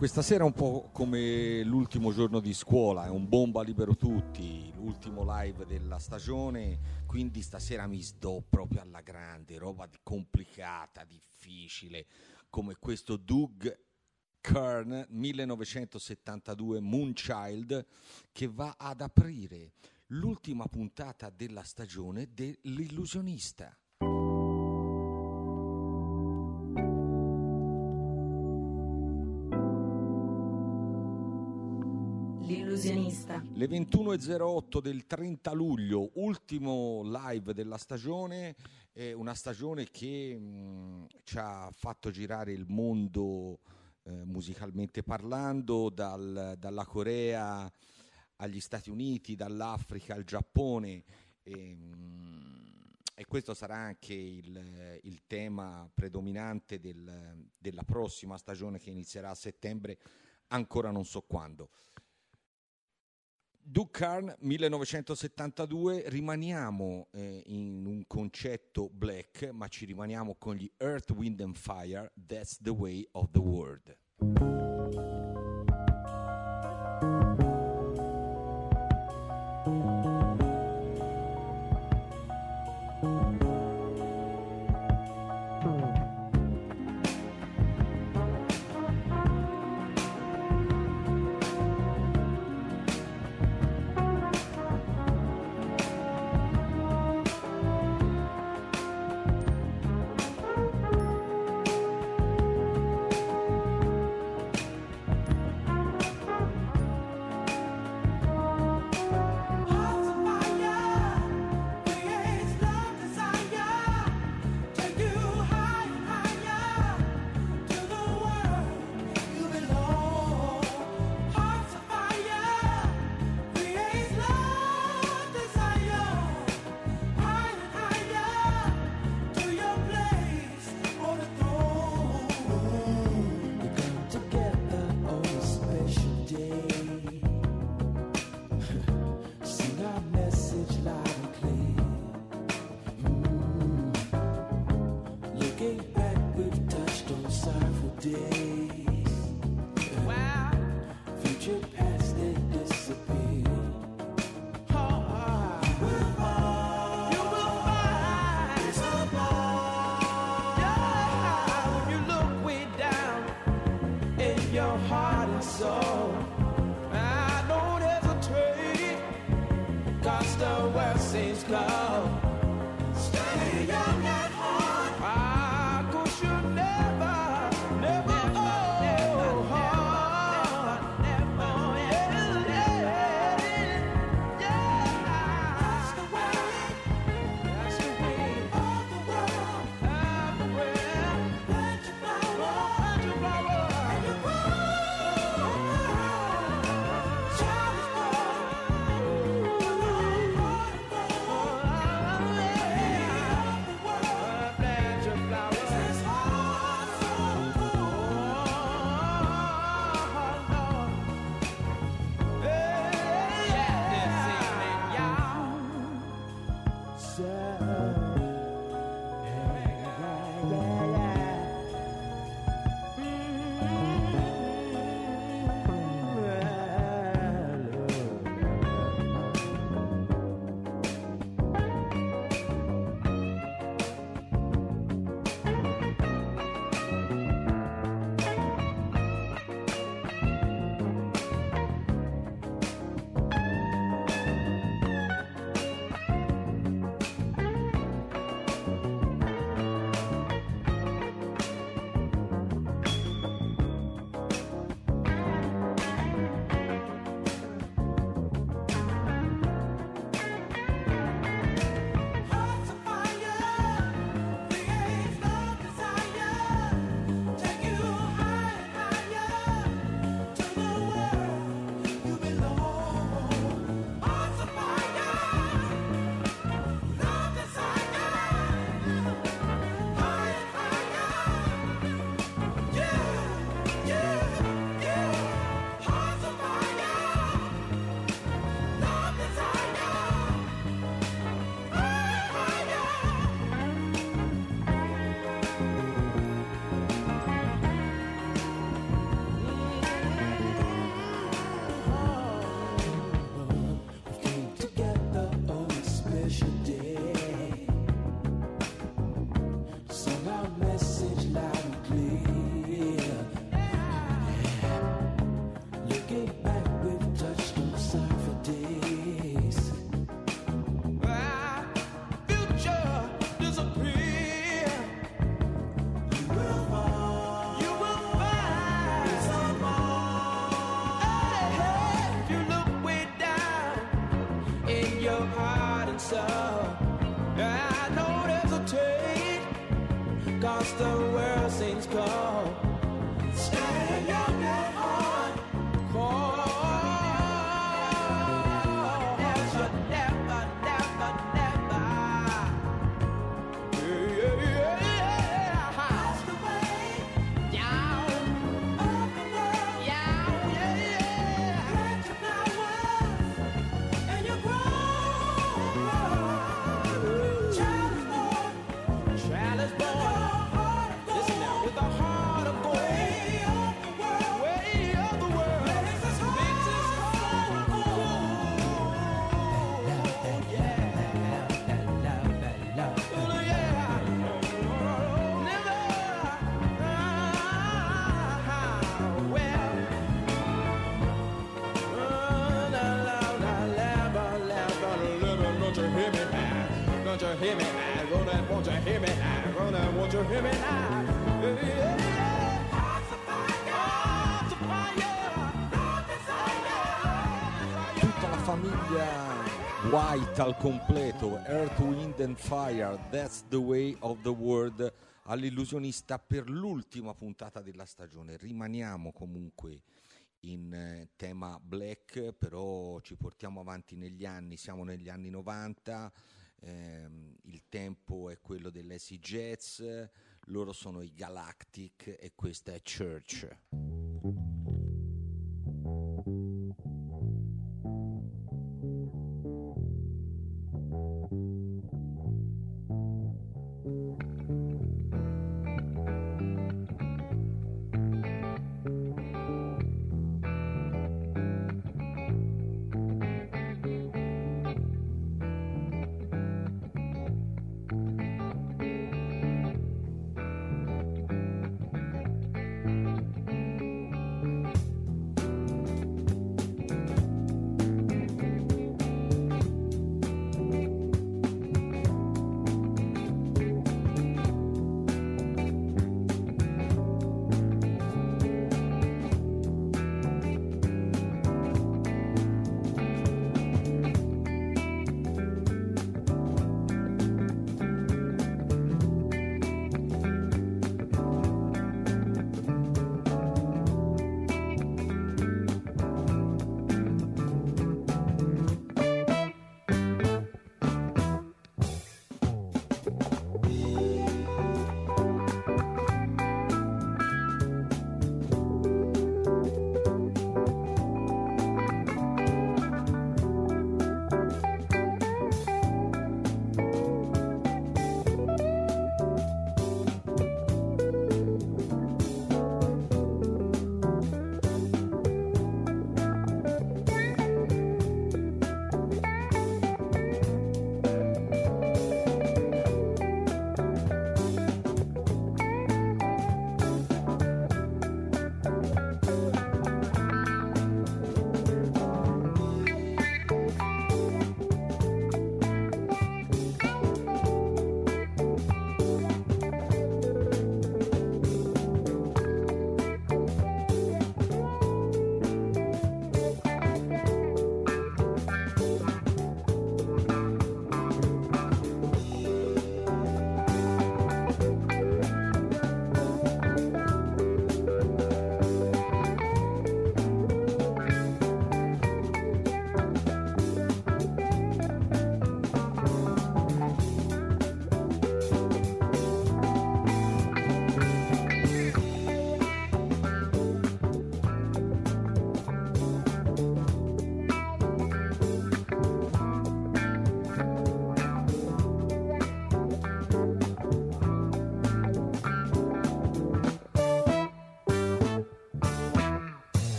Questa sera è un po' come l'ultimo giorno di scuola, è un bomba libero tutti, l'ultimo live della stagione, quindi stasera mi sdo proprio alla grande, roba complicata, difficile, come questo Doug Carn 1972 Moonchild, che va ad aprire l'ultima puntata della stagione dell'Illusionista. Le 21.08 del 30 luglio, ultimo live della stagione, una stagione che ci ha fatto girare il mondo musicalmente parlando, dalla Corea agli Stati Uniti, dall'Africa al Giappone, e questo sarà anche il tema predominante della prossima stagione che inizierà a settembre, ancora non so quando. Doug Carn 1972, rimaniamo in un concetto black, ma ci rimaniamo con gli Earth, Wind and Fire, That's the Way of the World. won't you hear me now? Gonna, won't you hear me now? Gonna, won't you hear me now? Hearts of fire. Tutta la famiglia White al completo, Earth, Wind and Fire, That's the Way of the World, all'illusionista per l'ultima puntata della stagione. Rimaniamo comunque in tema black, però ci portiamo avanti negli anni, siamo negli anni 90, il tempo è quello dell'acid jazz, loro sono i Galactic e questa è Church.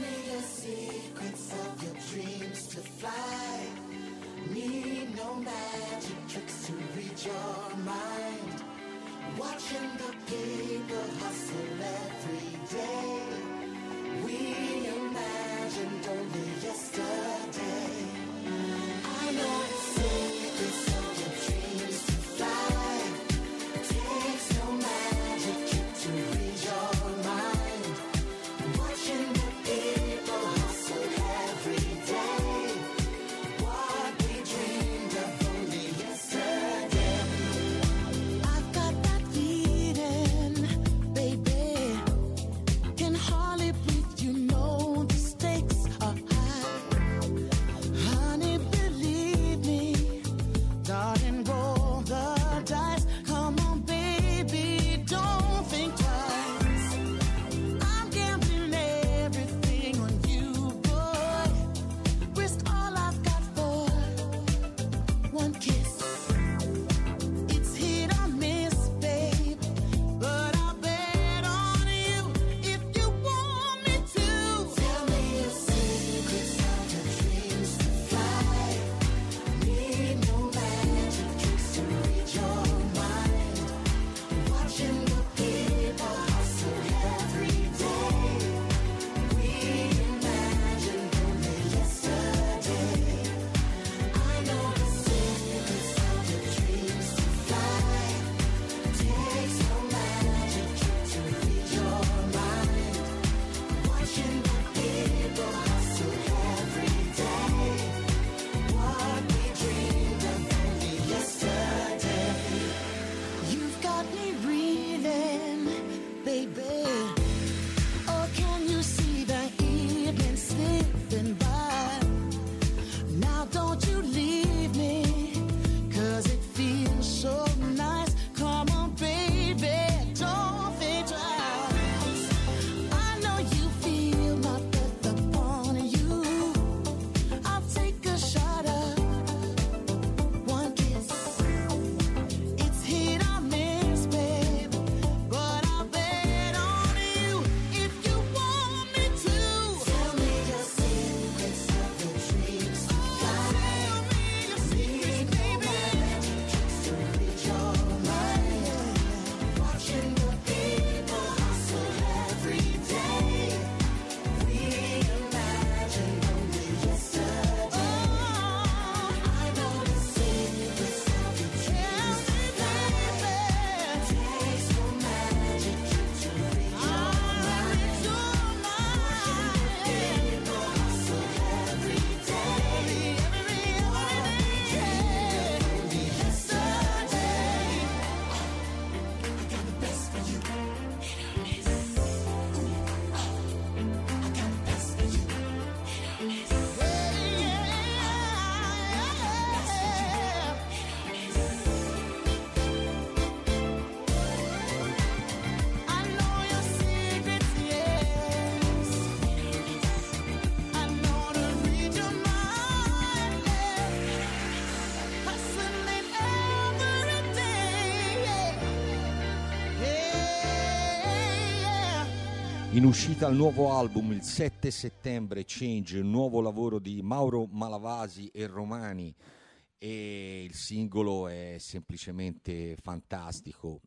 me the secrets of your dreams to fly. Need no magic tricks to reach your mind. Watching the people hustle every day. We imagined only yesterday. I know the secrets of your dreams to fly. Takes no magic trick to reach your mind. Watching the people hustle every day. What we dreamed of only yesterday. I've got that feeling, baby. Can hardly breathe, you know the stakes are high. Honey, believe me, darling, roll the dice. Come on, baby, don't think twice. I'm gambling everything on you, boy. Risk all I've got for one kiss. It's hit or miss, babe, but I bet on you if you want me to. Tell me your secrets of your dreams to fly. Need no magic tricks to reach your mind. Watching the people hustle every day. We imagined only yesterday. I know the secrets of your dreams to fly. Takes no magic trick to reach your mind. Watching the people hustle every day. What we dreamed of only yesterday. You've got me reeling, baby. Oh, can you see the evening slipping by? Now don't you leave me, cause it feels so nice. Come on, baby, don't think twice. I know you feel my breath upon you. I'll take a shot of one kiss. It's hit or miss, babe, but I bet on you if you want me to. Tell me your secrets of your dreams to fly. Tell me your secrets, baby. Magic tricks to reach your mind. Watching the people hustle every day. We imagined only yesterday. I know the secrets of your dreams to fly. Takes no magic trick to reach your mind. Watching the people hustle every day. What we dreamed of only yesterday. I got the best for you. I got the best for you. I know your secrets, yes. I know to read your mind. Hustling it every day. Yeah. In uscita il nuovo album il 7 settembre, Change, un nuovo lavoro di Mauro Malavasi e Romani, e il singolo è semplicemente fantastico.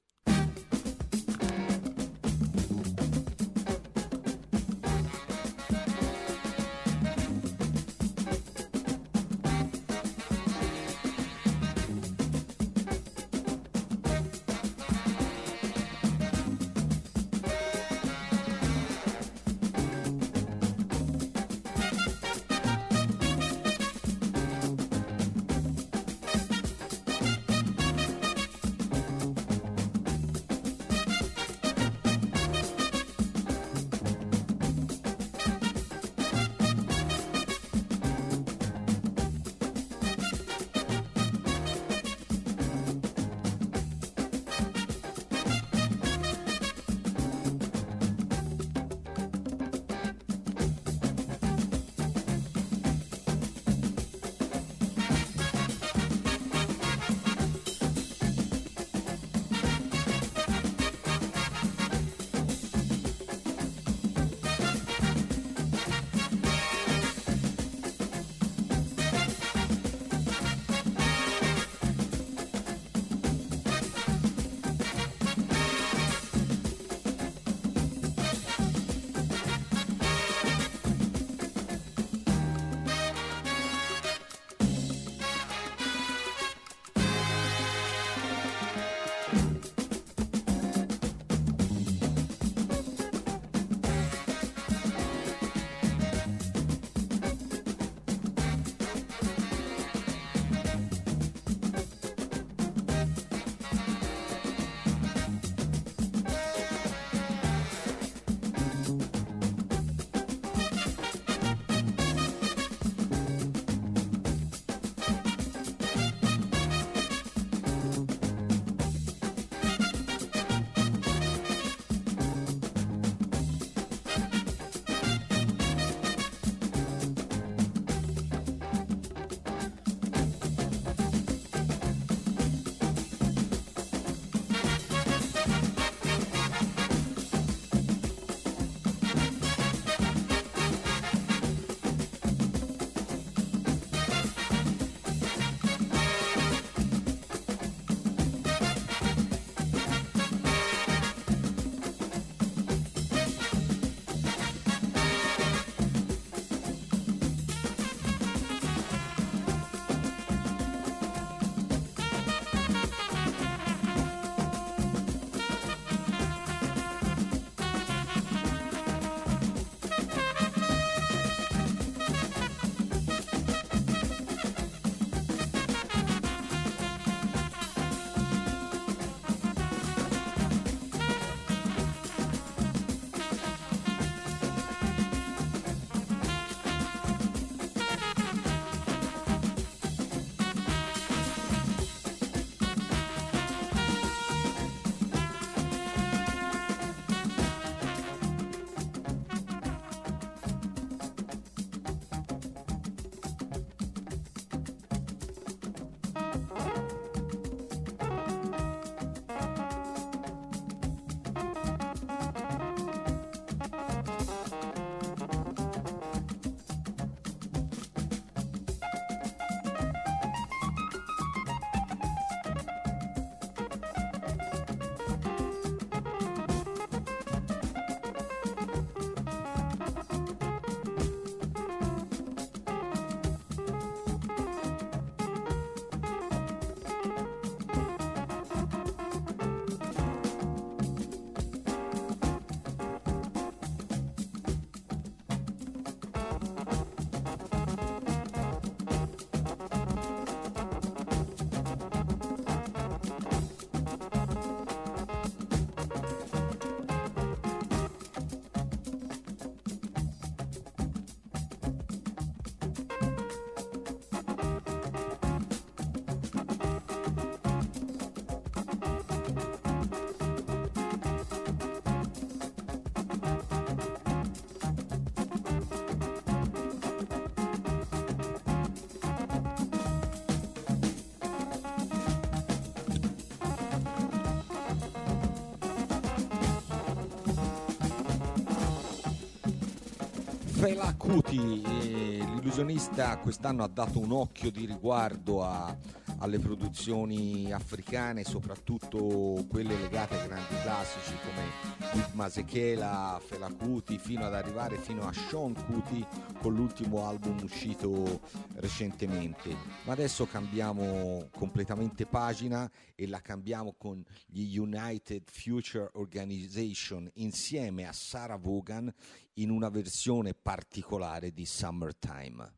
Fela Kuti, l'illusionista quest'anno ha dato un occhio di riguardo alle produzioni africane, soprattutto quelle legate ai grandi classici come Hugh Masekela, Fela Kuti, fino ad arrivare fino a Seun Kuti con l'ultimo album uscito recentemente. Ma adesso cambiamo completamente pagina e la cambiamo con gli United Future Organization insieme a Sarah Vaughan in una versione particolare di Summertime.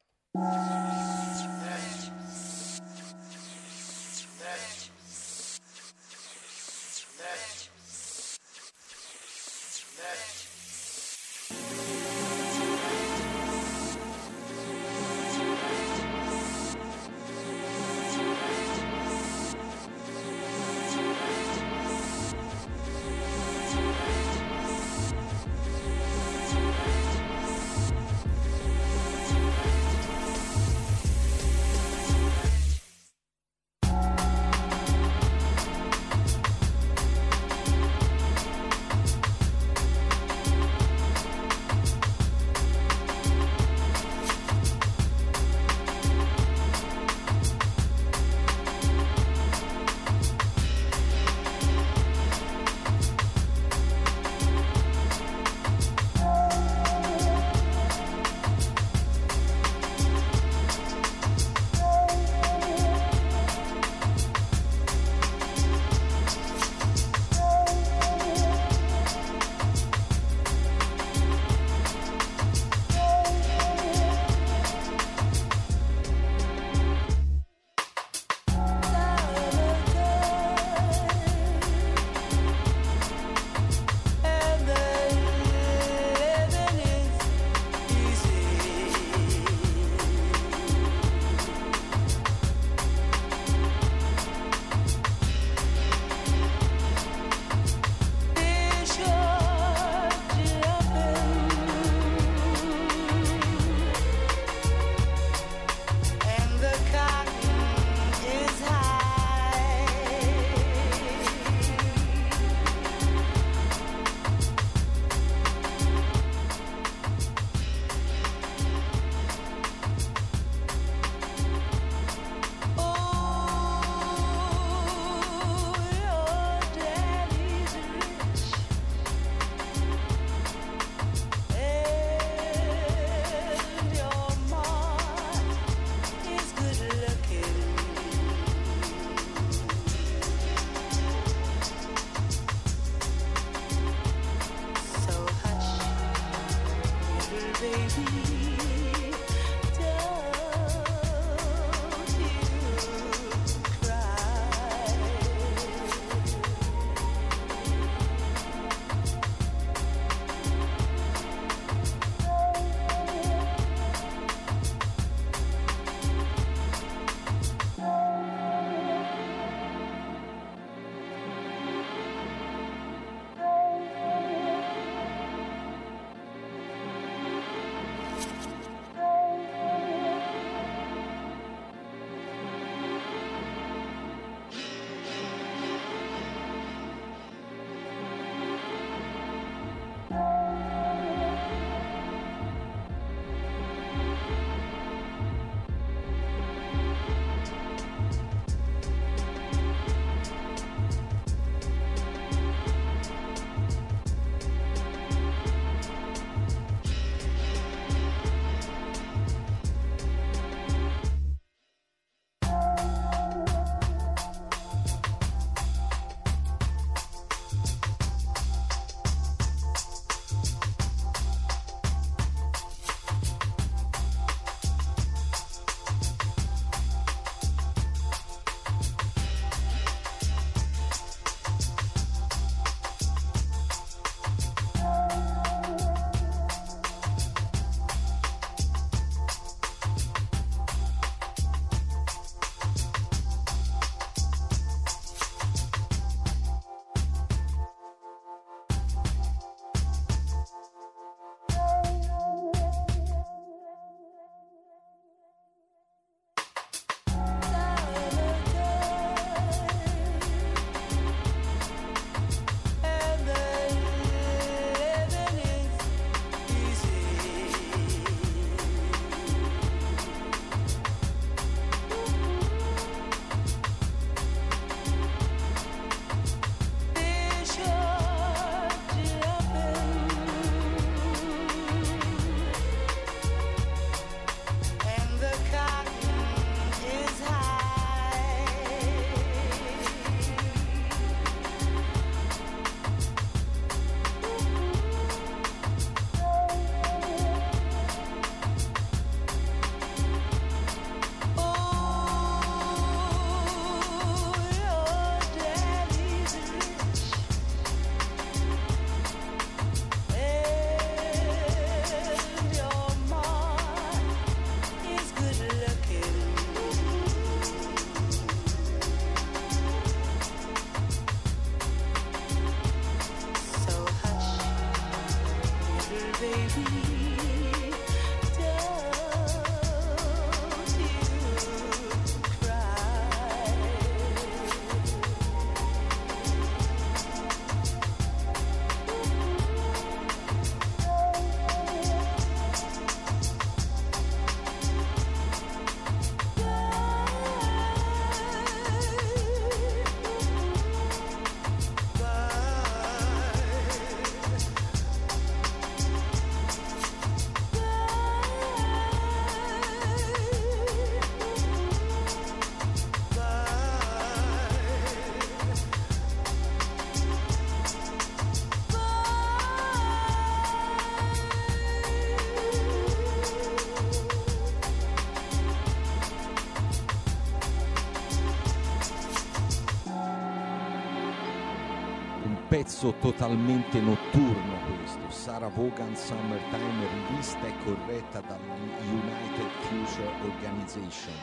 pezzo totalmente notturno questo. Sarah Vaughan, Summertime, rivista e corretta dalla United Future Organization.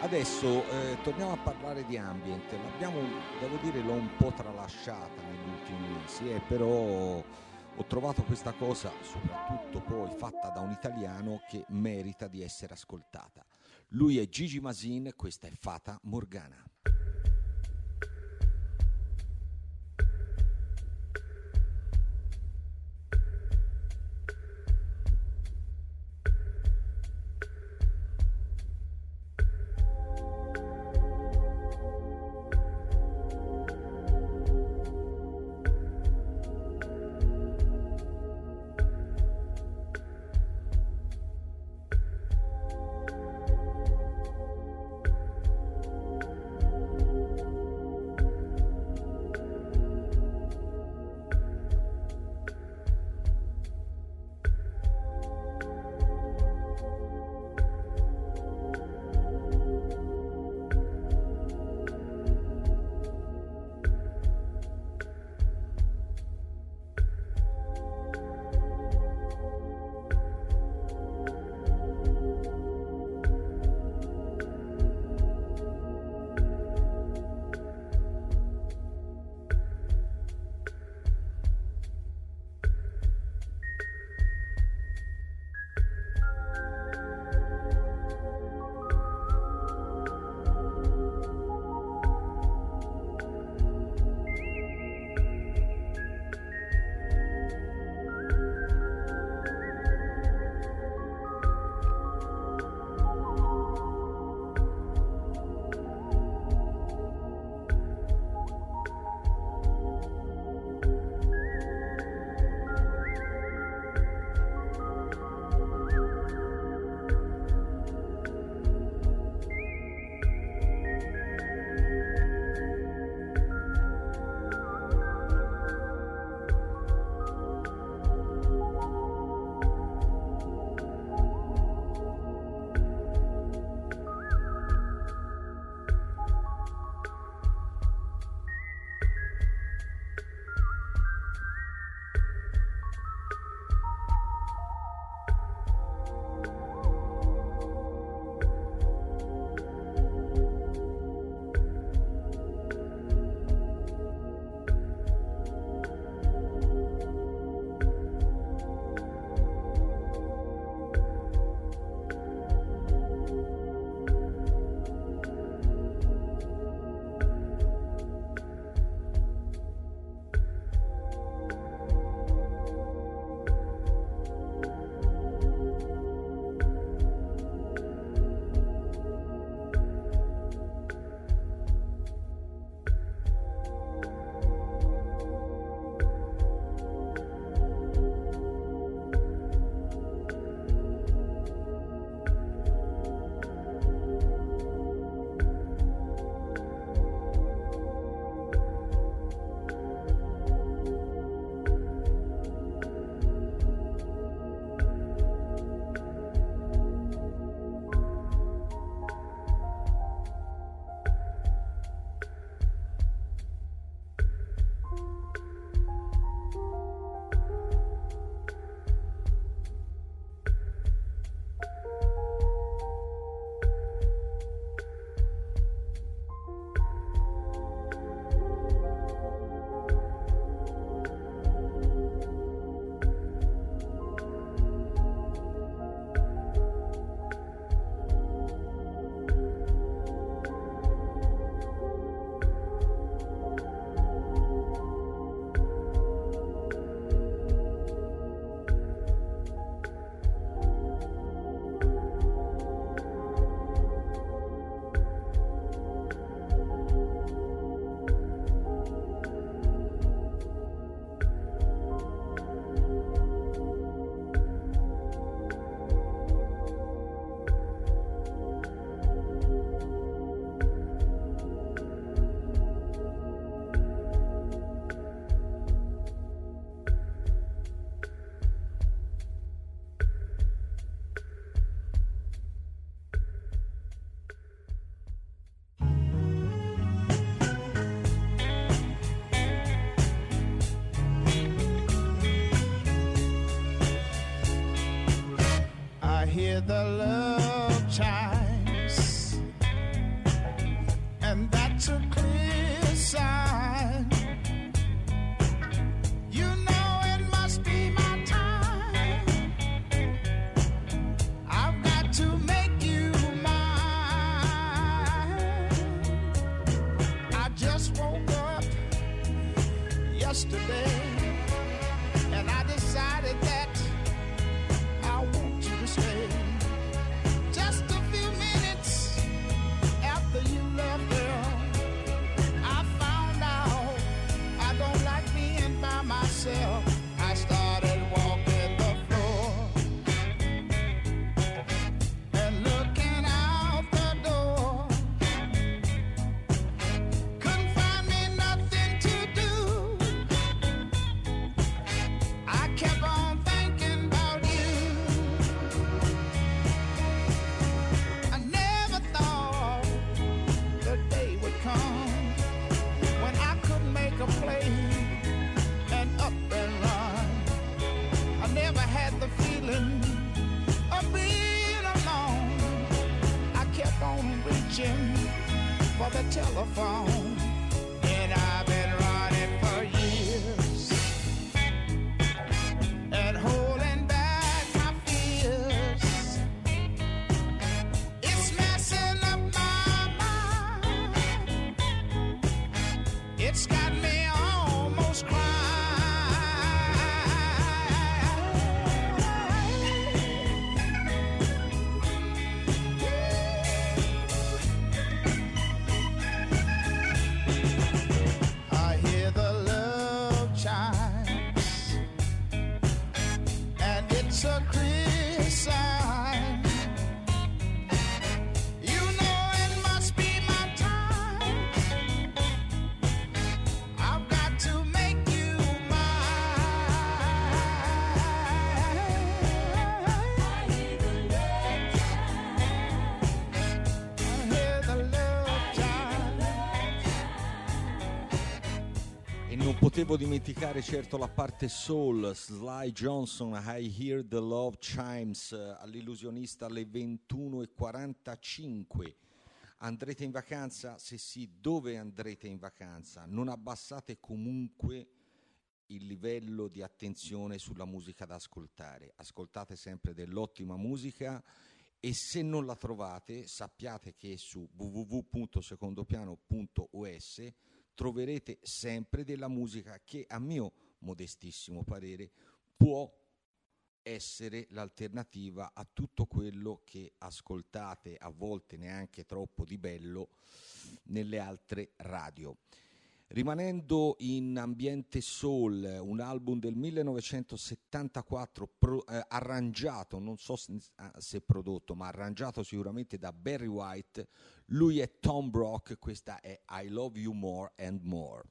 Adesso torniamo a parlare di ambient. L'abbiamo, devo dire, l'ho un po' tralasciata negli ultimi mesi, però ho trovato questa cosa, soprattutto poi fatta da un italiano, che merita di essere ascoltata. Lui è Gigi Masin, questa è Fata Morgana. with the love chimes, and that's a clear sign. You know it must be my time. I've got to make you mine. I just woke up yesterday, and I decided that I want you to stay. Just a few minutes after you left, girl, I found out I don't like being by myself. I started walking the floor and looking out the door. Couldn't find me nothing to do. I kept on thinking about you. I never thought the day would come when I could make a play and up and run. I never had the feeling of being alone. I kept on reaching for the telephone, and I've been running for years and holding back my fears. It's messing up my mind. It's got me almost crying. I hear the love chimes, and it's a clear sign. You know it must be my time. I've got to make you mine. I hear the love chimes. E non potevo dimenticare certo la parte soul, Sly Johnson, I Hear the Love Chimes, all'illusionista alle 21:45. Andrete in vacanza? Se sì, dove andrete in vacanza? Non abbassate comunque il livello di attenzione sulla musica da ascoltare. Ascoltate sempre dell'ottima musica, e se non la trovate sappiate che su www.secondopiano.us troverete sempre della musica che, a mio modestissimo parere, può essere l'alternativa a tutto quello che ascoltate, a volte neanche troppo di bello, nelle altre radio. Rimanendo in ambiente soul, un album del 1974 arrangiato, non so se prodotto, ma arrangiato sicuramente da Barry White. Lui è Tom Brock, questa è I Love You More and More.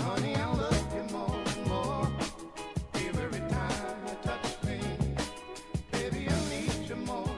Honey, I love you more and more. Every time you touch me, baby, I need you more.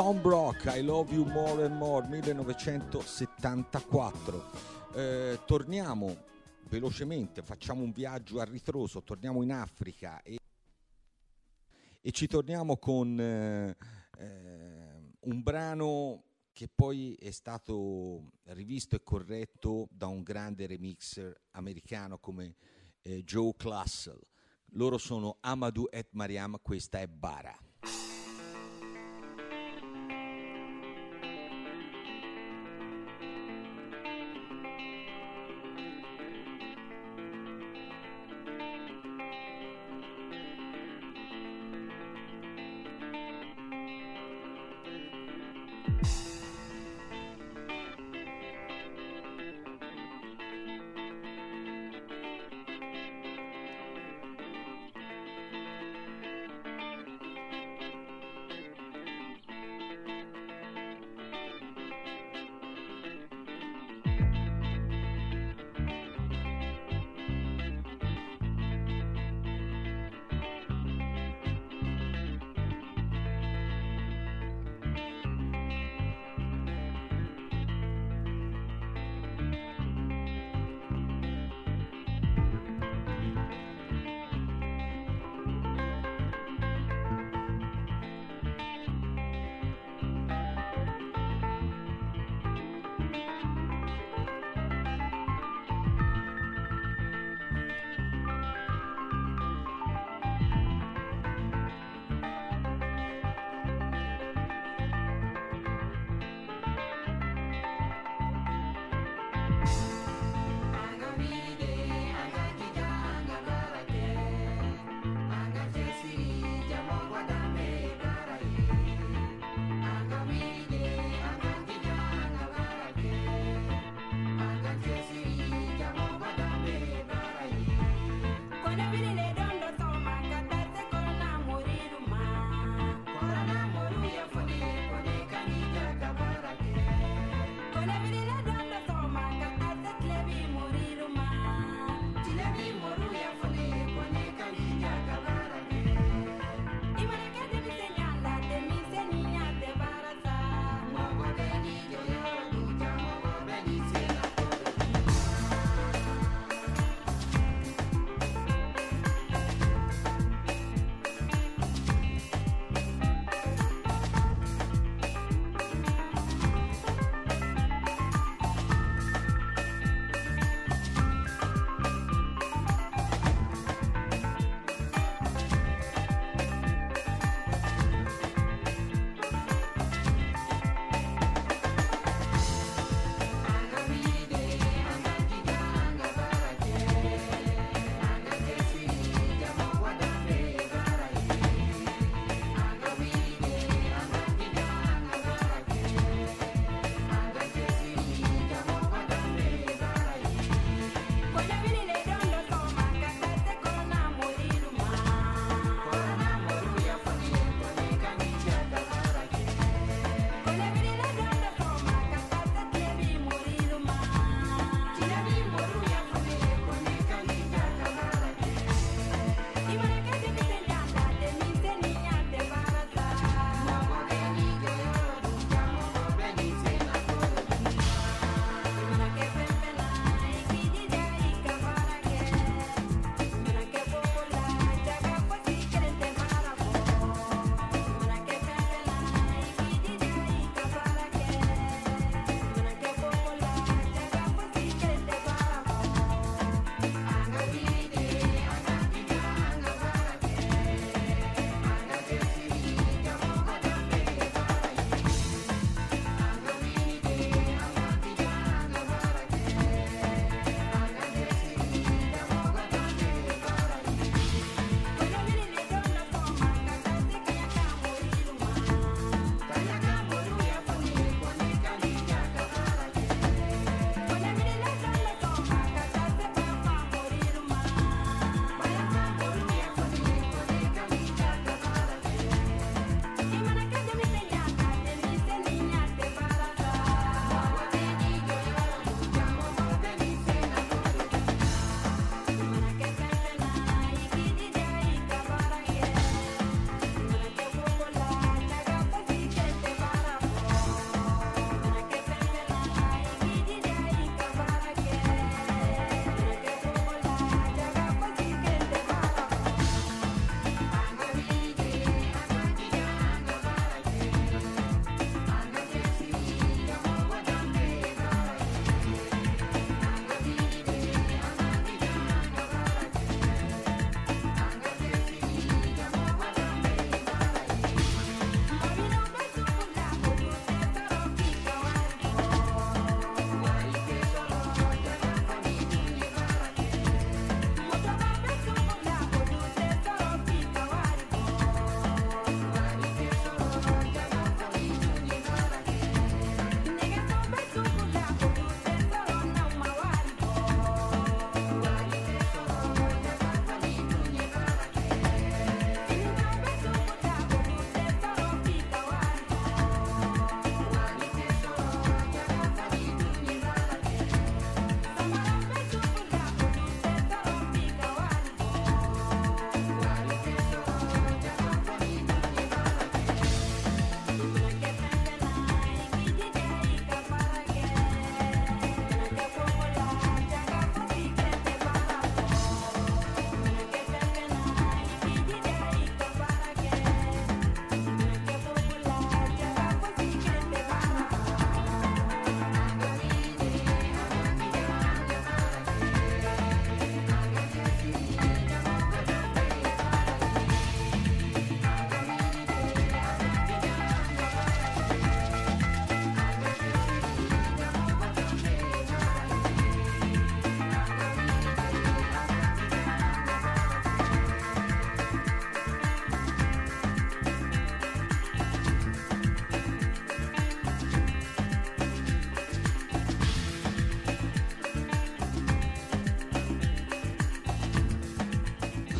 Tom Brock, I Love You More and More, 1974. Torniamo velocemente, facciamo un viaggio a ritroso, torniamo in Africa e ci torniamo con un brano che poi è stato rivisto e corretto da un grande remixer americano come Joe Claussell. Loro sono Amadou et Mariam, questa è Bara.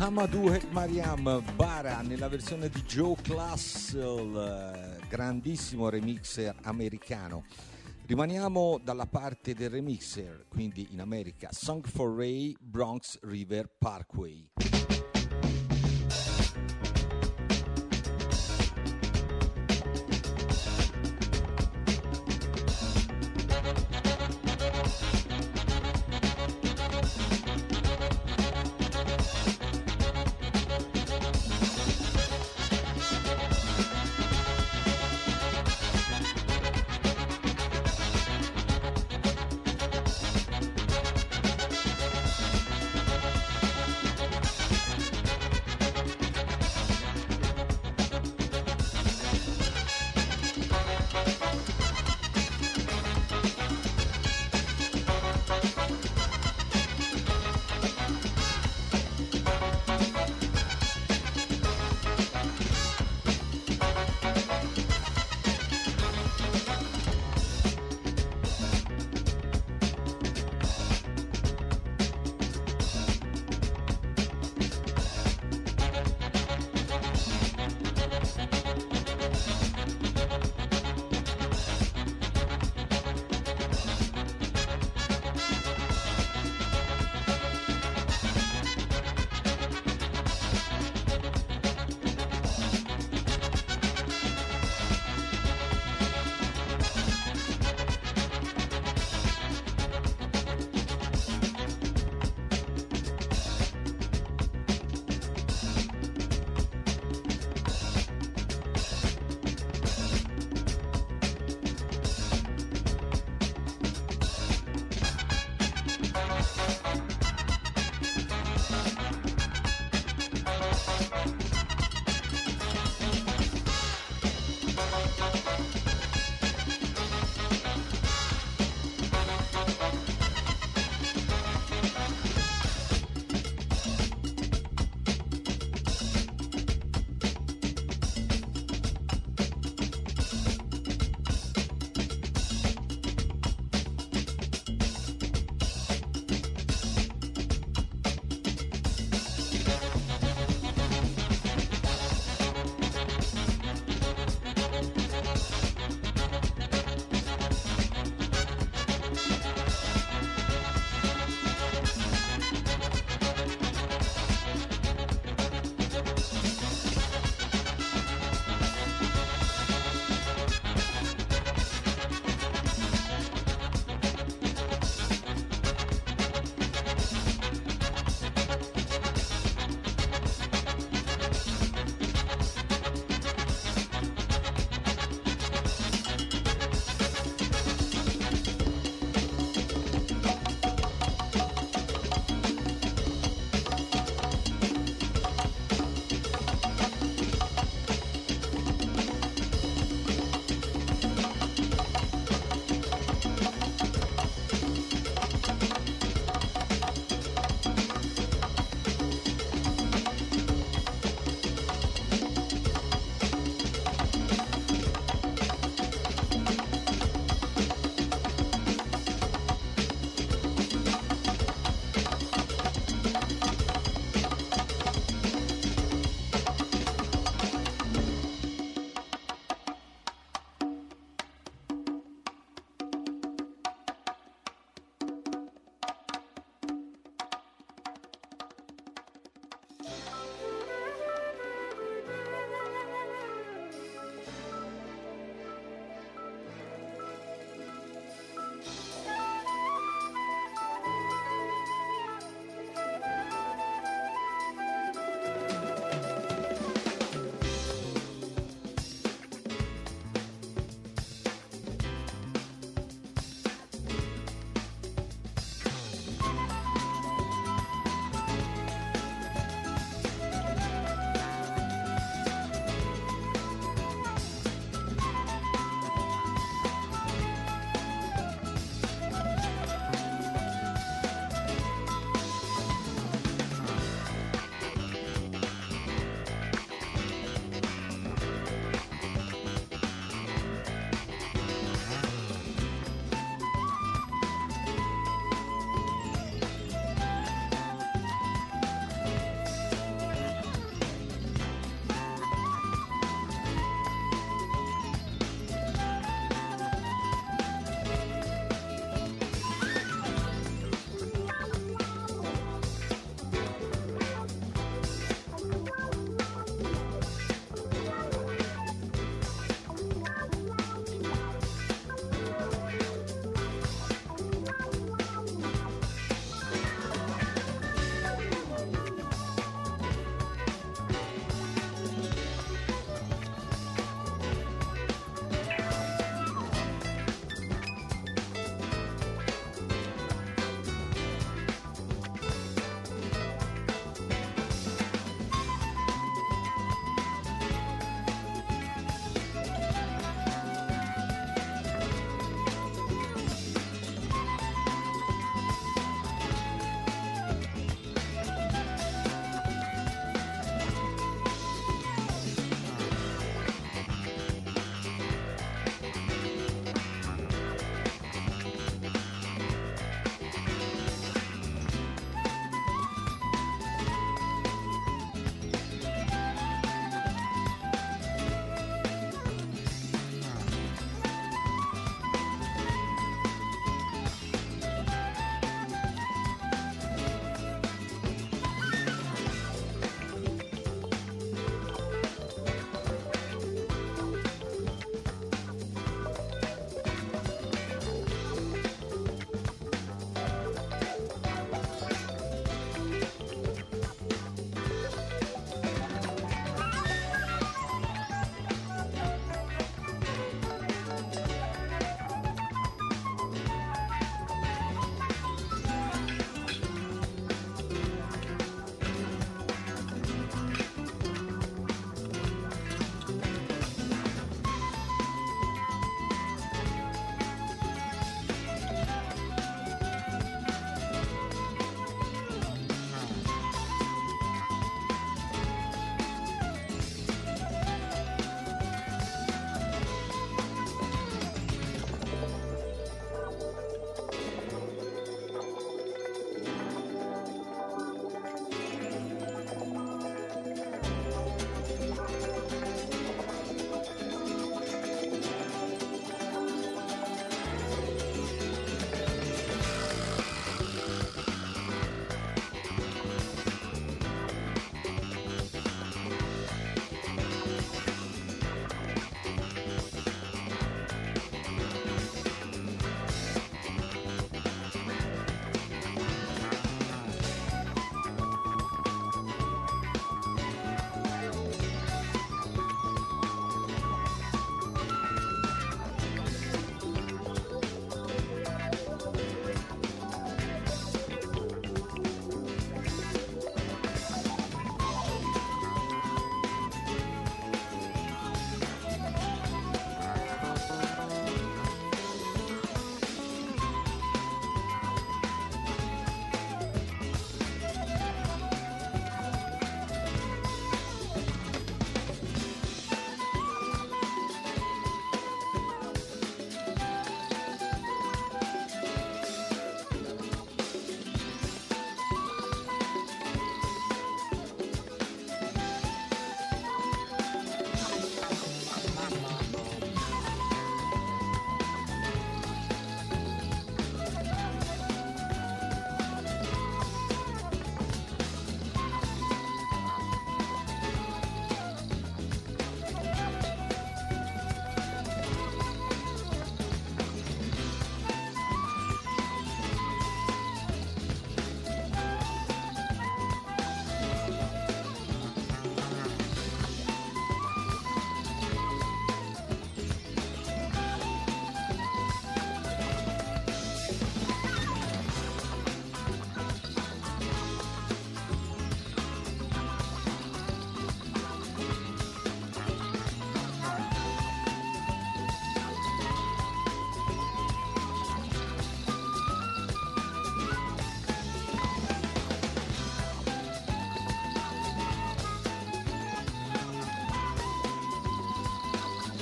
Amadou et Mariam, Bara, nella versione di Joe Claussell, grandissimo remixer americano. Rimaniamo dalla parte del remixer, quindi in America. Song for Ray, Bronx River Parkway.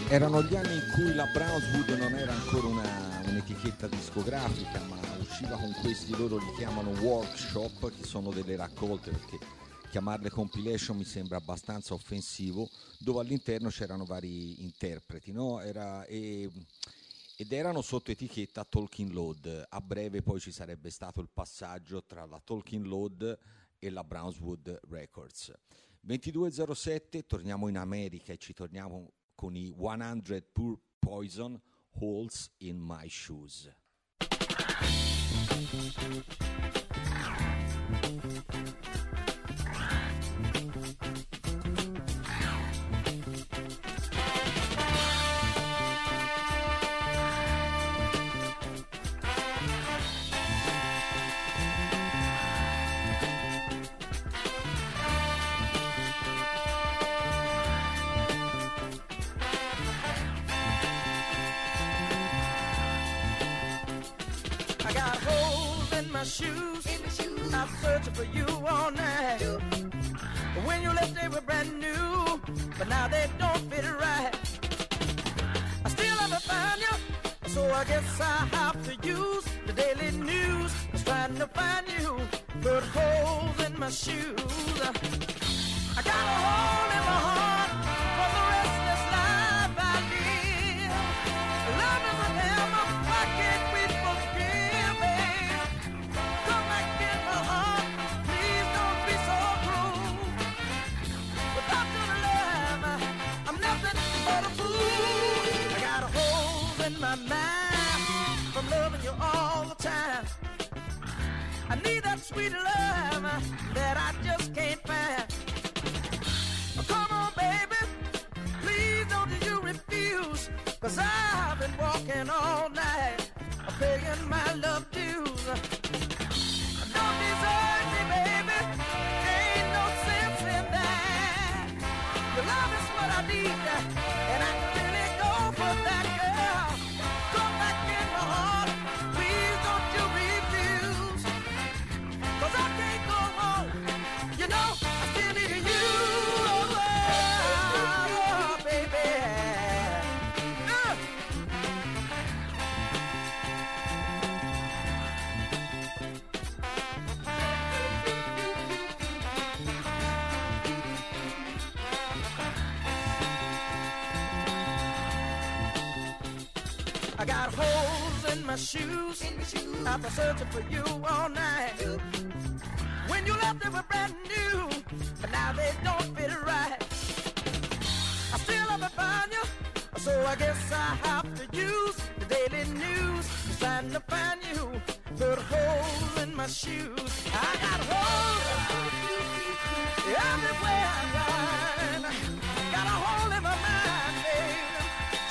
Erano gli anni in cui la Brownswood non era ancora un'etichetta discografica, ma usciva con questi, loro li chiamano workshop, che sono delle raccolte, perché chiamarle compilation mi sembra abbastanza offensivo, dove all'interno c'erano vari interpreti, no? Ed erano sotto etichetta Talking Load. A breve poi ci sarebbe stato il passaggio tra la Talking Load e la Brownswood Records. 22.07, torniamo in America e ci torniamo con i 100% Pure Poison, Holes in My Shoes. Shoes. In my shoes, I'm searching for you all night. When you left, they were brand new, but now they don't fit right. I still haven't found you, so I guess I have to use the daily news. I'm trying to find you, but holes in my shoes. I got a hole in my heart for the restless life I live. Love is a hammer, why can't we my mind from loving you all the time. I need that sweet love that I just can't find. Oh, come on, baby, please don't you refuse, cause I've been walking all night begging my love dues. Don't desert me, baby, ain't no sense in that. Your love is what I need, and I can really go for that, girl. Shoes. In my shoes, I've been searching for you all night. When you left, they were brand new, but now they don't fit right. I still haven't found you, so I guess I have to use the daily news. I'm trying to find you, put holes in my shoes. I got holes everywhere I ride. Got a hole in my mind, baby,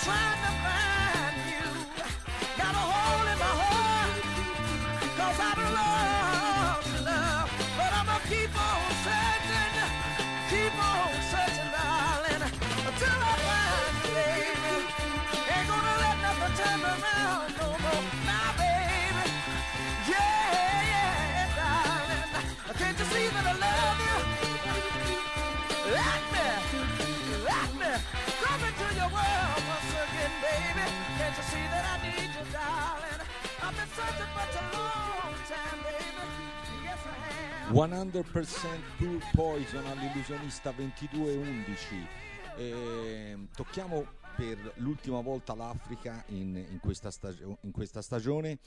trying to find.100% Pure Poison all'Illusionista 22.11. Tocchiamo per l'ultima volta l'Africa in questa stagione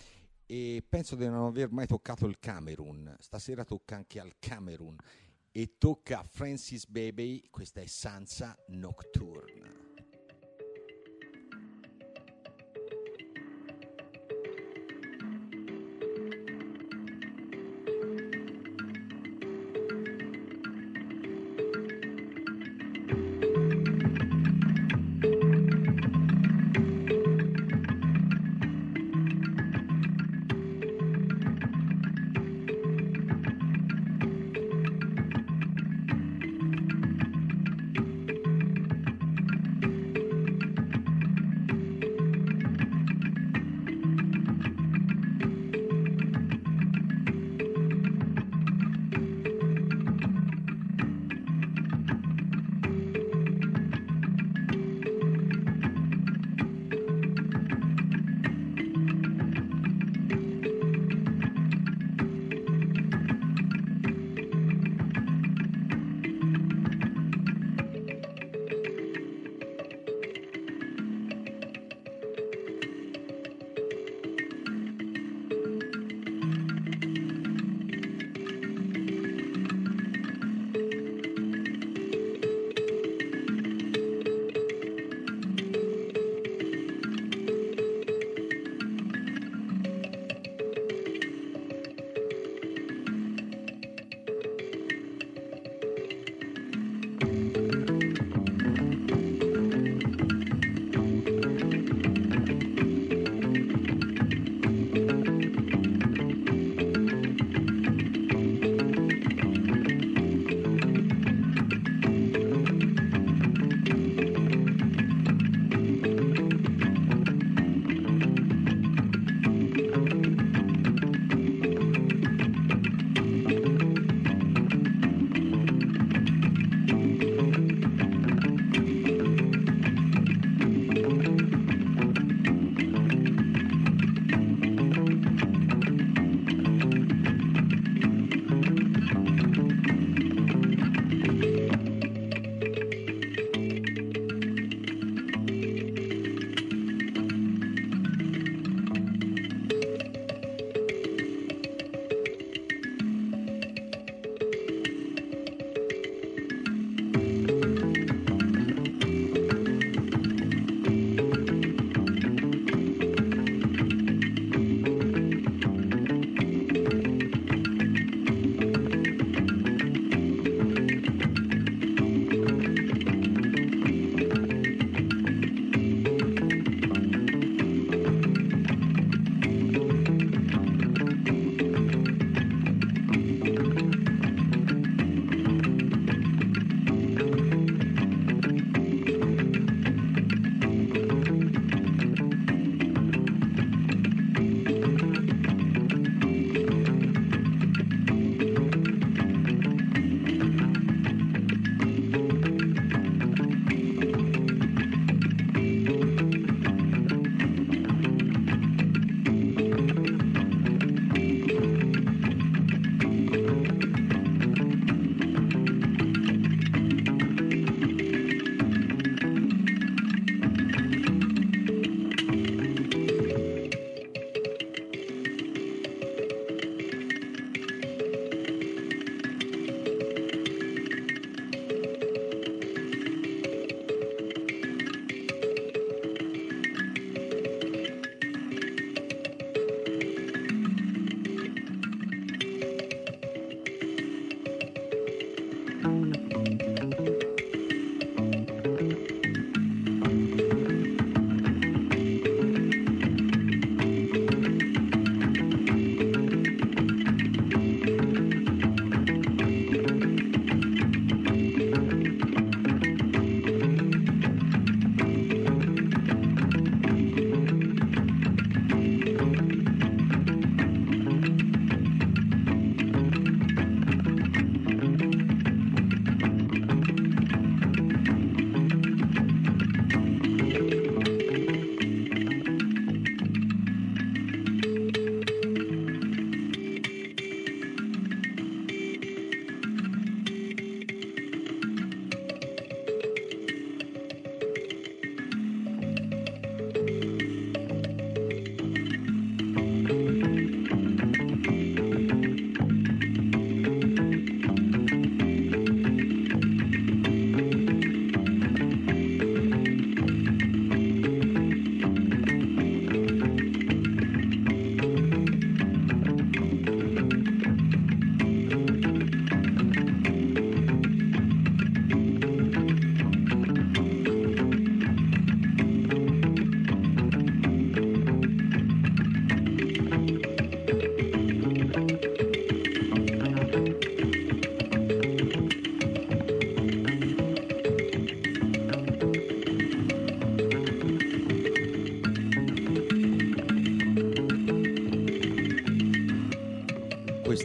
e penso di non aver mai toccato il Camerun. Stasera tocca anche al Camerun e tocca a Francis Bebe, questa è Sansa Nocturne.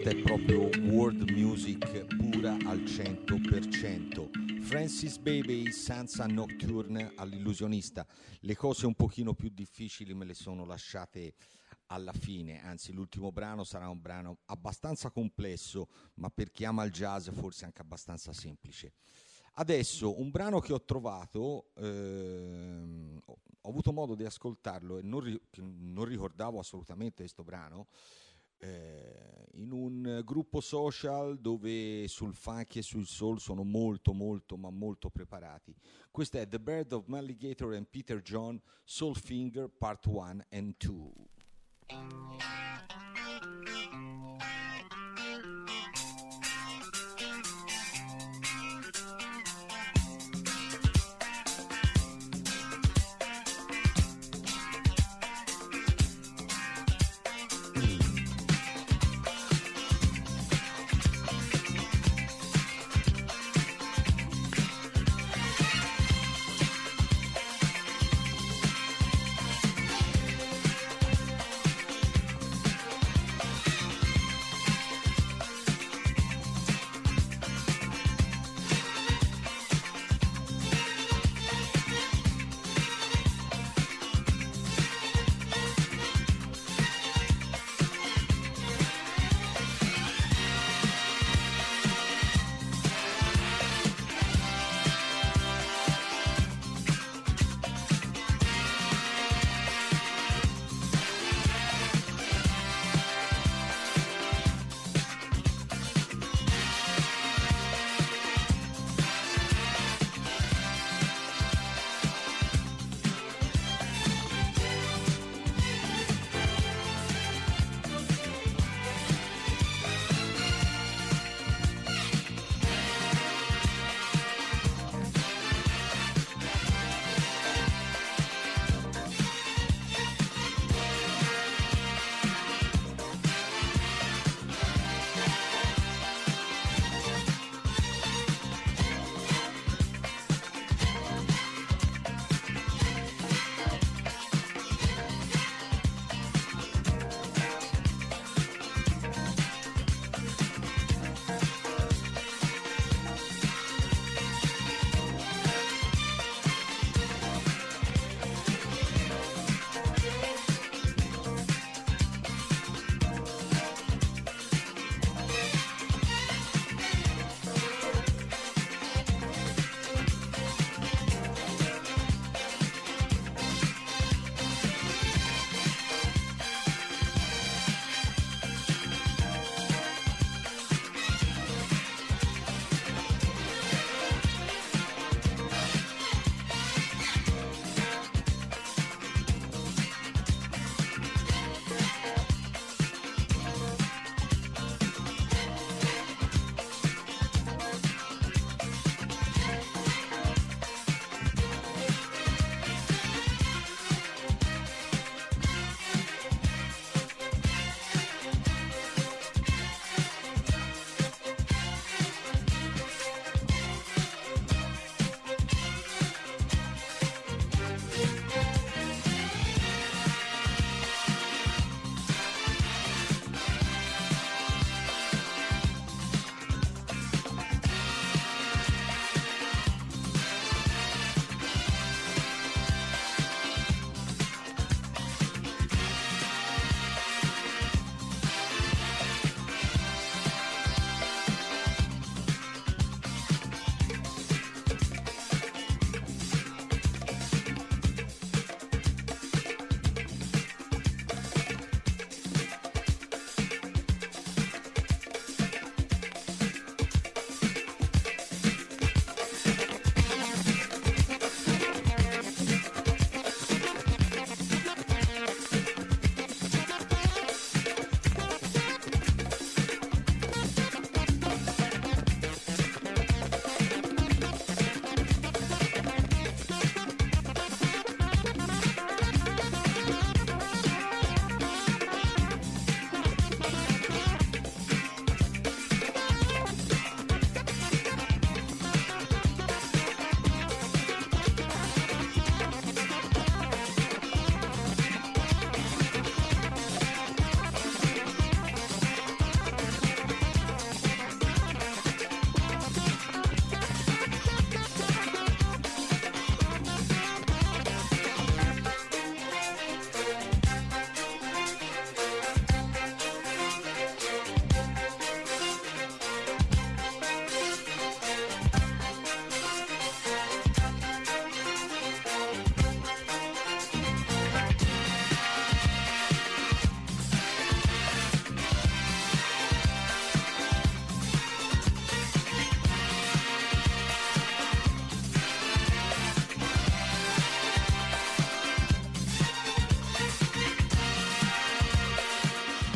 Questa è proprio world music pura al 100%. Francis Bebe, Sansa Nocturne all'illusionista. Le cose un pochino più difficili me le sono lasciate alla fine, anzi l'ultimo brano sarà un brano abbastanza complesso, ma per chi ama il jazz forse anche abbastanza semplice. Adesso un brano che ho trovato, ho avuto modo di ascoltarlo e non ricordavo assolutamente questo brano, in un gruppo social dove sul funk e sul soul sono molto preparati. Questo è The Birth of Maligator and Peter John, Soulfinger Part 1 and 2.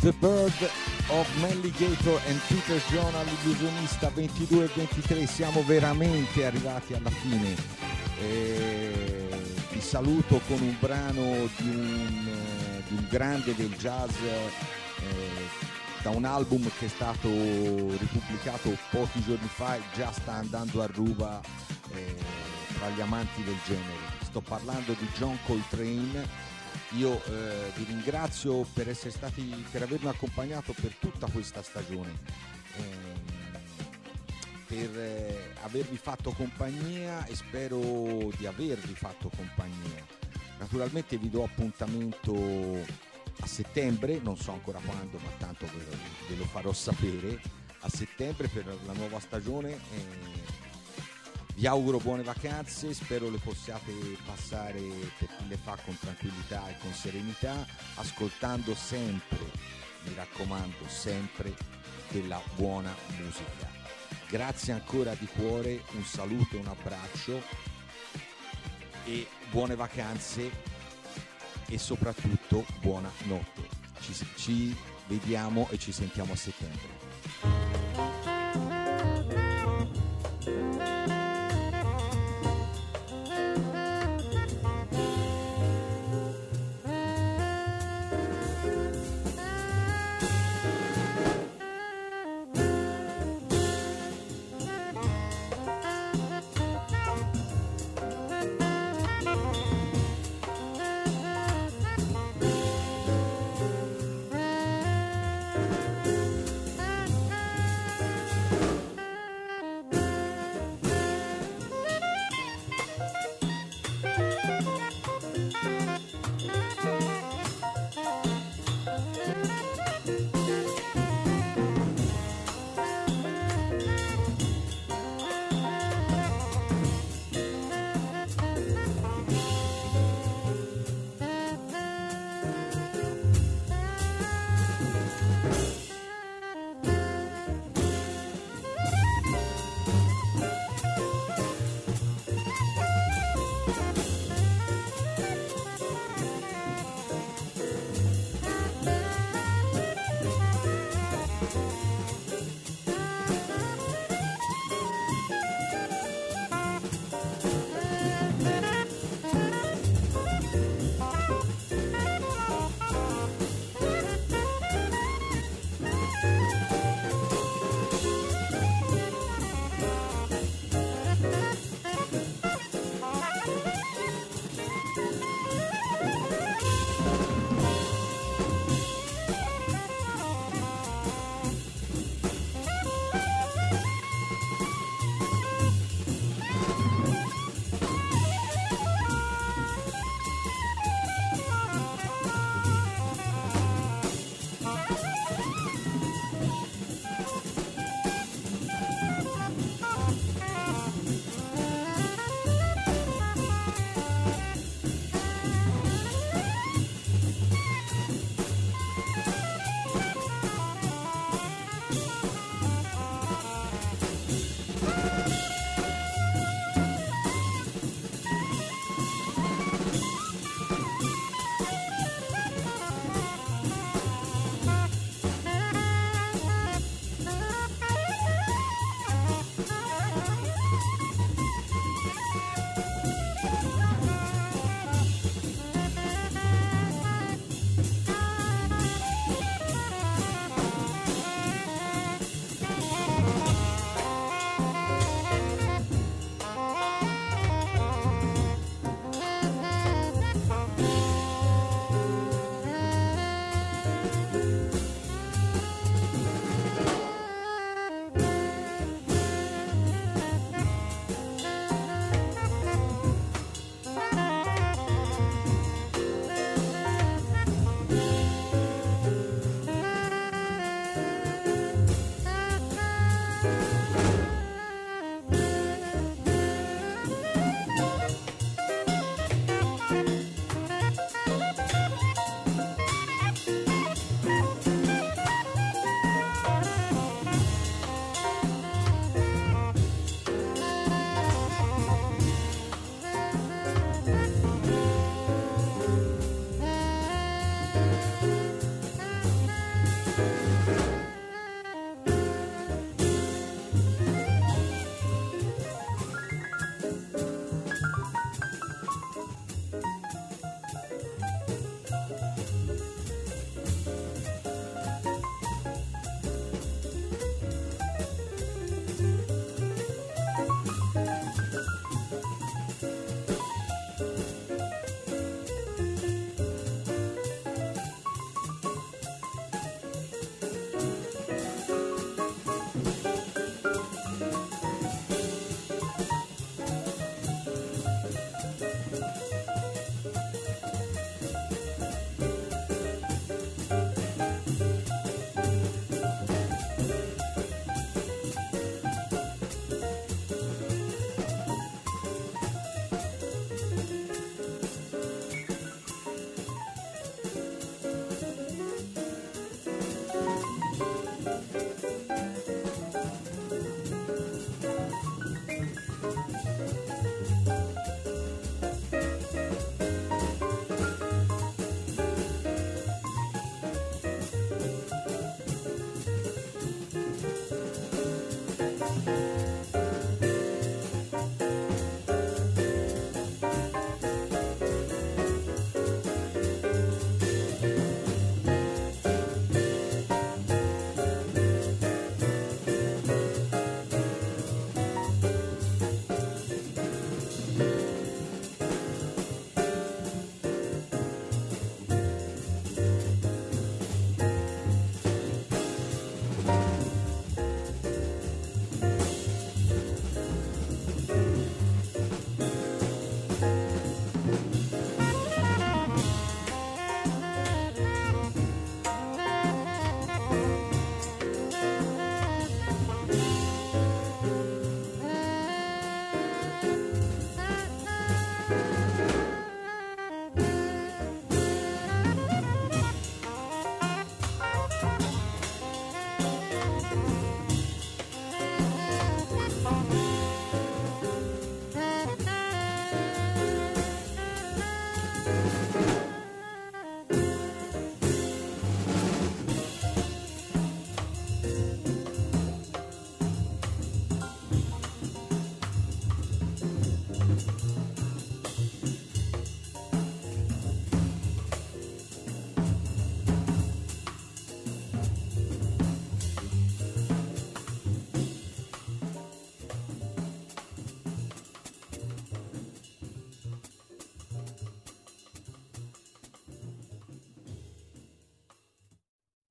The Bird of Melly Gator and Peter Jonah, L'Illusionista 22 e 23, siamo veramente arrivati alla fine. Vi saluto con un brano di un grande del jazz, da un album che è stato ripubblicato pochi giorni fa e già sta andando a ruba tra gli amanti del genere. Sto parlando di John Coltrane. Io vi ringrazio per essere stati, per avermi accompagnato per tutta questa stagione, per avervi fatto compagnia, e spero di avervi fatto compagnia. Naturalmente vi do appuntamento a settembre, non so ancora quando, ma tanto ve lo farò sapere a settembre per la nuova stagione. Vi auguro buone vacanze, spero le possiate passare, per chi le fa, con tranquillità e con serenità, ascoltando sempre, mi raccomando, sempre della buona musica. Grazie ancora di cuore, un saluto e un abbraccio e buone vacanze e soprattutto buona notte. Ci vediamo e ci sentiamo a settembre.